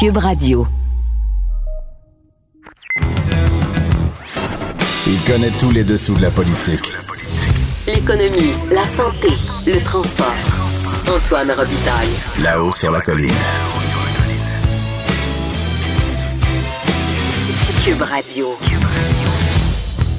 Cube Radio. Il connaît tous les dessous de la politique. L'économie, la santé, le transport. Antoine Robitaille. Là-haut sur la colline. Cube Radio.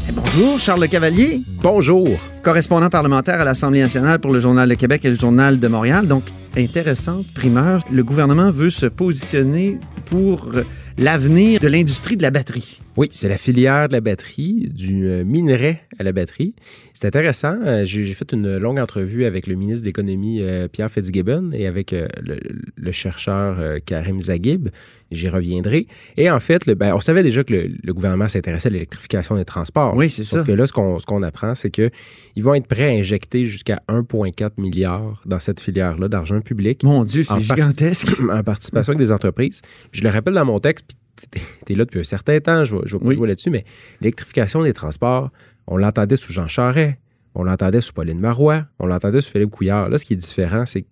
Et bonjour, Charles Cavalier. Bonjour. Correspondant parlementaire à l'Assemblée nationale pour le Journal de Québec et le Journal de Montréal. Donc, intéressante primeur. Le gouvernement veut se positionner pour l'avenir de l'industrie de la batterie. Oui, c'est la filière de la batterie, du minerai à la batterie. C'est intéressant. J'ai fait une longue entrevue avec le ministre de l'Économie, Pierre Fitzgibbon, et avec le chercheur Karim Zagib. J'y reviendrai. Et en fait, on savait déjà que le gouvernement s'intéressait à l'électrification des transports. Oui, c'est ça. Parce que là, ce qu'on apprend, c'est qu'ils vont être prêts à injecter jusqu'à 1,4 milliard dans cette filière-là d'argent public. Mon Dieu, c'est gigantesque. En participation avec des entreprises. Puis je le rappelle dans mon texte, t'es là depuis un certain temps, je vais jouer là-dessus, mais l'électrification des transports, on l'entendait sous Jean Charest, on l'entendait sous Pauline Marois, on l'entendait sous Philippe Couillard. Là, ce qui est différent, c'est que,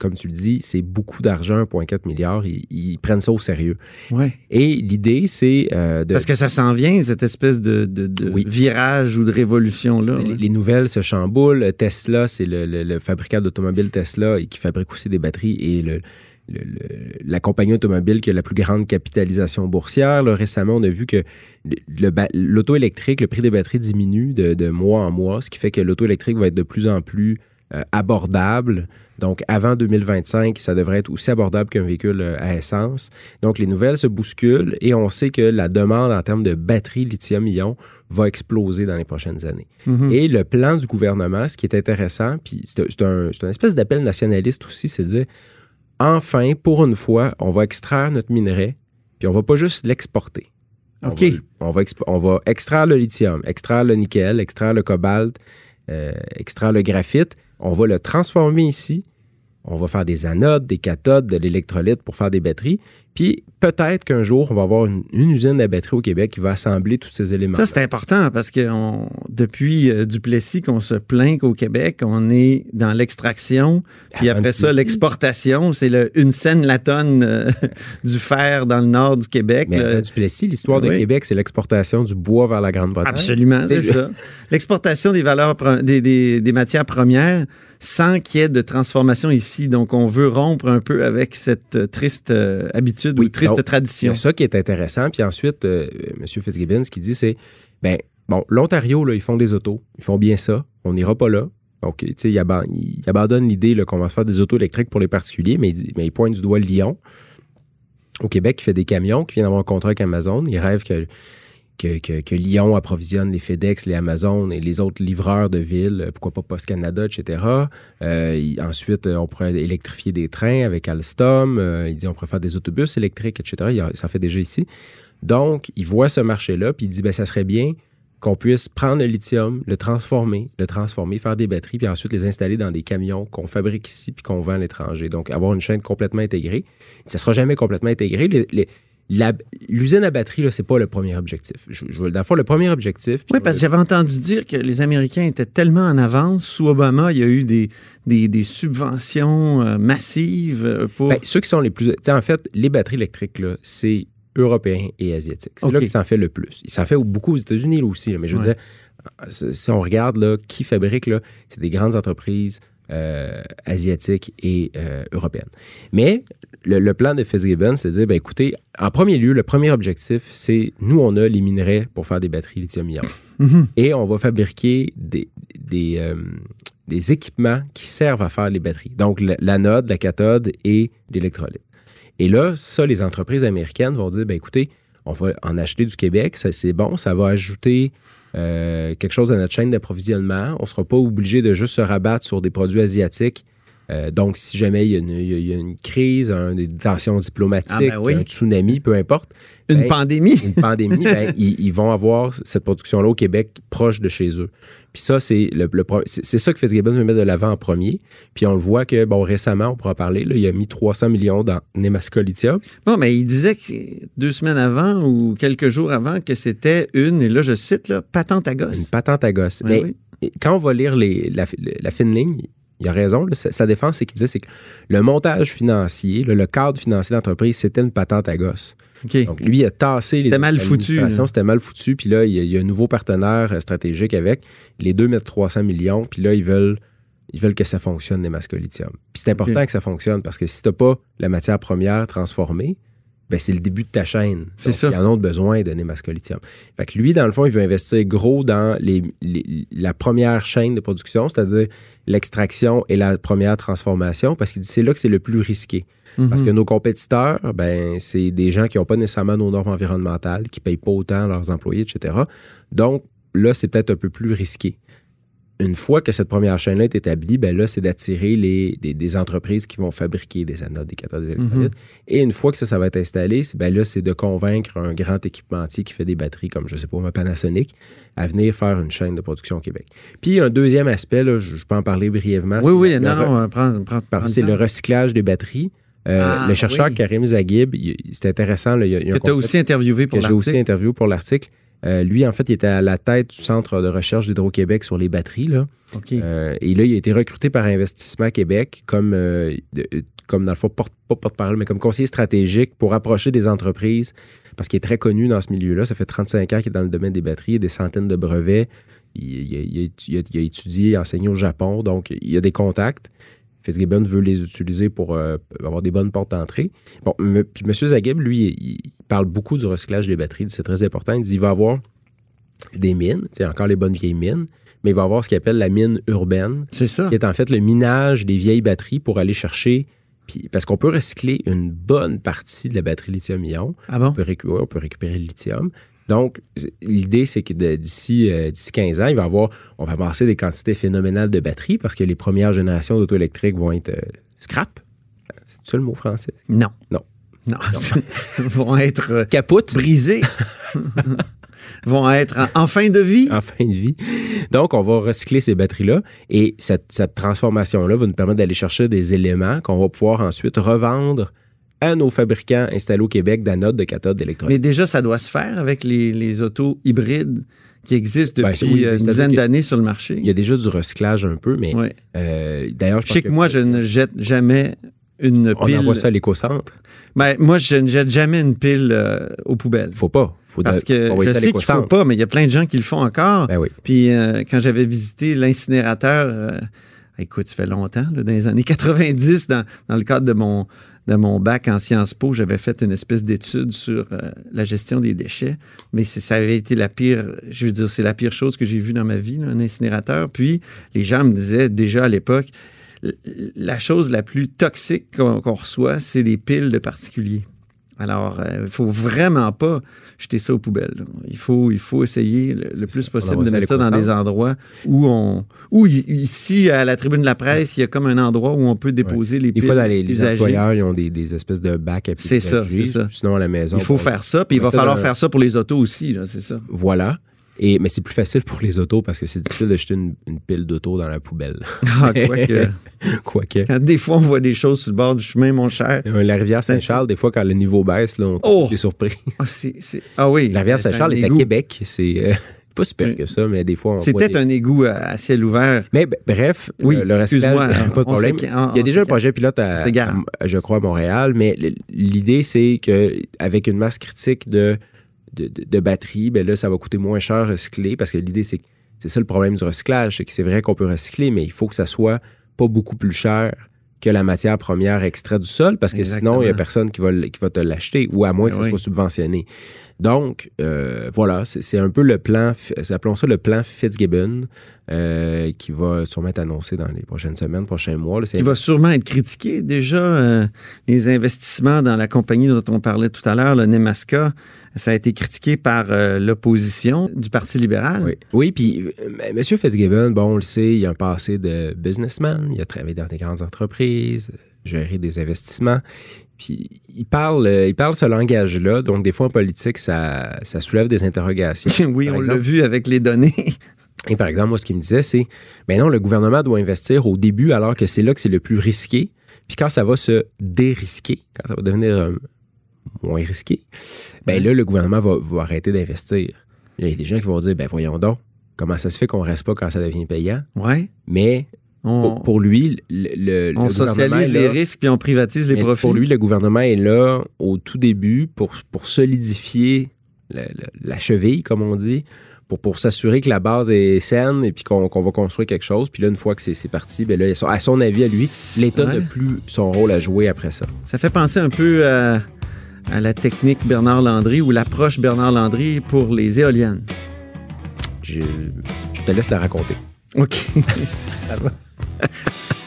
comme tu le dis, c'est beaucoup d'argent, 1,4 milliard, ils prennent ça au sérieux. Ouais. Et l'idée, c'est... Parce que ça s'en vient, cette espèce de virage ou de révolution-là. Les nouvelles se chamboulent. Tesla, c'est le fabricant d'automobiles Tesla et qui fabrique aussi des batteries et la compagnie automobile qui a la plus grande capitalisation boursière. Là, récemment, on a vu que l'auto électrique, le prix des batteries diminue de mois en mois, ce qui fait que l'auto électrique va être de plus en plus abordable. Donc, avant 2025, ça devrait être aussi abordable qu'un véhicule à essence. Donc, les nouvelles se bousculent et on sait que la demande en termes de batterie lithium-ion va exploser dans les prochaines années. Mm-hmm. Et le plan du gouvernement, ce qui est intéressant, puis c'est une espèce d'appel nationaliste aussi, c'est de dire... Enfin, pour une fois, on va extraire notre minerai, puis on va pas juste l'exporter. OK. On va extraire le lithium, extraire le nickel, extraire le cobalt, extraire le graphite. On va le transformer ici. On va faire des anodes, des cathodes, de l'électrolyte pour faire des batteries. Puis peut-être qu'un jour, on va avoir une usine à batterie au Québec qui va assembler tous ces éléments. Ça, c'est important parce que depuis Duplessis qu'on se plaint qu'au Québec, on est dans l'extraction. Puis après ça, l'exportation, c'est 1 cent la tonne du fer dans le nord du Québec. Mais Duplessis, l'histoire de Québec, c'est l'exportation du bois vers la Grande-Bretagne. Absolument, c'est ça. L'exportation des valeurs, des matières premières sans qu'il y ait de transformation ici. Donc, on veut rompre un peu avec cette triste habitude. Oui, triste tradition. C'est ça qui est intéressant. Puis ensuite, M. Fitzgibbon, ce qu'il dit, c'est l'Ontario, là, ils font des autos. Ils font bien ça. On n'ira pas là. Donc, tu sais, il abandonne l'idée là, qu'on va faire des autos électriques pour les particuliers, mais il pointe du doigt Lyon. Au Québec, il fait des camions qui viennent avoir un contrat avec Amazon. Il rêve que Lyon approvisionne les FedEx, les Amazon et les autres livreurs de ville, pourquoi pas Post-Canada, etc. Ensuite, on pourrait électrifier des trains avec Alstom. Il dit on pourrait faire des autobus électriques, etc. Ça fait déjà ici. Donc, il voit ce marché-là, puis il dit ça serait bien qu'on puisse prendre le lithium, le transformer, faire des batteries, puis ensuite les installer dans des camions qu'on fabrique ici puis qu'on vend à l'étranger. Donc, avoir une chaîne complètement intégrée. Ça ne sera jamais complètement intégré. L'usine à batterie, là, c'est pas le premier objectif. D'abord, le premier objectif... Oui, parce que j'avais entendu dire que les Américains étaient tellement en avance. Sous Obama, il y a eu des subventions massives pour... ceux qui sont les plus... En fait, les batteries électriques, là, c'est européen et asiatique. C'est là qu'ils s'en fait le plus. Ils s'en fait beaucoup aux États-Unis là, aussi. Là, mais je veux dire, si on regarde là, qui fabrique, là, c'est des grandes entreprises... asiatique et européenne. Mais le plan de Fitzgibbon, c'est de dire, écoutez, en premier lieu, le premier objectif, c'est nous, on a les minerais pour faire des batteries lithium-ion. Mm-hmm. Et on va fabriquer des équipements qui servent à faire les batteries. Donc, l'anode, la cathode et l'électrolyte. Et là, ça, les entreprises américaines vont dire, écoutez, on va en acheter du Québec, ça, c'est bon, ça va ajouter... quelque chose à notre chaîne d'approvisionnement. On ne sera pas obligé de juste se rabattre sur des produits asiatiques. Donc, si jamais il y a une crise, des tensions diplomatiques, un tsunami, peu importe. Une pandémie, ils vont avoir cette production-là au Québec proche de chez eux. Puis ça, c'est ça que Fitzgibbon veut mettre de l'avant en premier. Puis on le voit que, récemment, on pourra en parler, là, il a mis 300 millions dans Nemaska Lithium. Bon, mais il disait que 2 semaines avant ou quelques jours avant que c'était patente à gosse. Une patente à gosse. Mais quand on va lire la fine ligne, il a raison. Là, sa défense, c'est qu'il disait c'est que le montage financier, le cadre financier d'entreprise, c'était une patente à gosse. Okay. Donc, lui, il a tassé c'était mal foutu. Puis là, il y a un nouveau partenaire stratégique avec. Les deux mettent 300 millions. Puis là, ils veulent que ça fonctionne, Nemaska Lithium. Puis c'est important que ça fonctionne parce que si t'as pas la matière première transformée, ben c'est le début de ta chaîne. C'est ça. Ils en ont besoin de Nemaska Lithium. Fait que lui, dans le fond, il veut investir gros dans la première chaîne de production, c'est-à-dire l'extraction et la première transformation, parce qu'il dit c'est là que c'est le plus risqué. Mm-hmm. Parce que nos compétiteurs, ben c'est des gens qui n'ont pas nécessairement nos normes environnementales, qui ne payent pas autant leurs employés, etc. Donc là, c'est peut-être un peu plus risqué. Une fois que cette première chaîne-là est établie, ben là, c'est d'attirer des entreprises qui vont fabriquer des anodes, des cathodes, des électrolytes. Mm-hmm. Et une fois que ça va être installé, ben là, c'est de convaincre un grand équipementier qui fait des batteries comme, je ne sais pas, Panasonic, à venir faire une chaîne de production au Québec. Puis, un deuxième aspect, là, je peux en parler brièvement. C'est le recyclage des batteries. Le chercheur Karim Zagib, c'est intéressant. Là, il y a que tu as aussi interviewé pour l'article. J'ai aussi interviewé pour l'article. Lui, en fait, il était à la tête du Centre de recherche d'Hydro-Québec sur les batteries. Là. Okay. Et là, il a été recruté par Investissement Québec comme dans le fond, pas porte-parole, mais comme conseiller stratégique pour approcher des entreprises, parce qu'il est très connu dans ce milieu-là. Ça fait 35 ans qu'il est dans le domaine des batteries, il y a des centaines de brevets. Il a étudié et enseigné au Japon, donc il y a des contacts. Fitzgibbon veut les utiliser pour avoir des bonnes portes d'entrée. Bon, puis M. Zagib, lui, il parle beaucoup du recyclage des batteries. C'est très important. Il dit qu'il va avoir des mines, c'est encore les bonnes vieilles mines, mais il va avoir ce qu'il appelle la mine urbaine. C'est ça. Qui est en fait le minage des vieilles batteries pour aller chercher... parce qu'on peut recycler une bonne partie de la batterie lithium-ion. Ah bon? On peut récupérer le lithium. Donc, l'idée, c'est que d'ici 15 ans, on va amasser des quantités phénoménales de batteries parce que les premières générations d'auto-électriques vont être scrap. C'est ça le mot français? Non. Vont être capotes, brisées. Vont être en fin de vie. En fin de vie. Donc, on va recycler ces batteries-là et cette transformation-là va nous permettre d'aller chercher des éléments qu'on va pouvoir ensuite revendre à nos fabricants installés au Québec d'anodes, de cathodes, d'électrolytes. Mais déjà, ça doit se faire avec les autos hybrides qui existent depuis une dizaine d'années sur le marché. Il y a déjà du recyclage un peu, mais d'ailleurs... Je sais que moi, je ne jette jamais une pile... On envoie ça à l'éco-centre. Mais moi, je ne jette jamais une pile aux poubelles. Faut pas. Parce que je sais qu'il ne faut pas, mais il y a plein de gens qui le font encore. Ben oui. Puis quand j'avais visité l'incinérateur, écoute, ça fait longtemps, là, dans les années 90, dans le cadre de mon bac en Sciences Po, j'avais fait une espèce d'étude sur la gestion des déchets, mais ça avait été c'est la pire chose que j'ai vue dans ma vie, là, un incinérateur. Puis, les gens me disaient déjà à l'époque, la chose la plus toxique qu'on reçoit, c'est des piles de particuliers. Alors, il ne faut vraiment pas jeter ça aux poubelles. Il faut essayer le plus possible de mettre ça dans des endroits où ici, à la tribune de la presse, il y a comme un endroit où on peut déposer les piles usagées. Des fois, les employeurs, ils ont des espèces de bacs à piles usagées. C'est ça. Sinon, à la maison... Il faut faire ça, puis il va falloir faire ça pour les autos aussi, là, c'est ça. Voilà. Mais c'est plus facile pour les autos parce que c'est difficile de jeter une pile d'auto dans la poubelle. Quoique. Quand des fois, on voit des choses sur le bord du chemin, mon cher. La rivière Saint-Charles, des fois, quand le niveau baisse, là, on est surpris. La rivière Saint-Charles est à Québec. C'est pas super que ça, mais des fois... C'était un égout à ciel ouvert. Mais bref, le recyclage, pas de problème. Il y a déjà un projet pilote, je crois, à Montréal, mais l'idée, c'est qu'avec une masse critique de batterie, ben là, ça va coûter moins cher recycler parce que l'idée, c'est ça le problème du recyclage, c'est que c'est vrai qu'on peut recycler, mais il faut que ça soit pas beaucoup plus cher que la matière première extraite du sol parce que sinon, il n'y a personne qui va te l'acheter ou à moins que ça soit subventionné. Donc, voilà, c'est un peu le plan, appelons ça le plan Fitzgibbon qui va sûrement être annoncé dans les prochaines semaines, prochains mois. Là, qui va sûrement être critiqué déjà. Les investissements dans la compagnie dont on parlait tout à l'heure, le Nemaska, ça a été critiqué par l'opposition du Parti libéral. Oui, puis M. Fitzgibbon, bon, on le sait, il a un passé de businessman, il a travaillé dans des grandes entreprises, géré des investissements. Puis, il parle ce langage-là. Donc, des fois, en politique, ça soulève des interrogations. Oui, on l'a vu avec les données. Et par exemple, moi, ce qu'il me disait, c'est « Ben non, le gouvernement doit investir au début alors que c'est là que c'est le plus risqué. Puis quand ça va se dérisquer, quand ça va devenir moins risqué, ben là, le gouvernement va arrêter d'investir. » Il y a des gens qui vont dire « Ben voyons donc, comment ça se fait qu'on reste pas quand ça devient payant? » Ouais. Mais Pour lui, le on socialise les risques puis on privatise les profits. Pour lui, le gouvernement est là au tout début pour solidifier la cheville, comme on dit, pour s'assurer que la base est saine et puis qu'on va construire quelque chose. Puis là, une fois que c'est parti, bien là, à son avis, à lui, l'État n'a plus son rôle à jouer après ça. Ça fait penser un peu à la technique Bernard Landry ou l'approche Bernard Landry pour les éoliennes. Je te laisse la raconter. OK, ça va.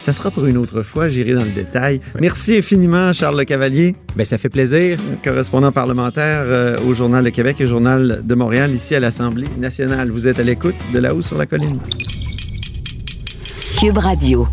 Ça sera pour une autre fois, j'irai dans le détail. Ouais. Merci infiniment, Charles Cavalier. Bien, ça fait plaisir. Correspondant parlementaire au Journal de Québec et au Journal de Montréal, ici à l'Assemblée nationale. Vous êtes à l'écoute de Là-haut sur la colline. Cube Radio.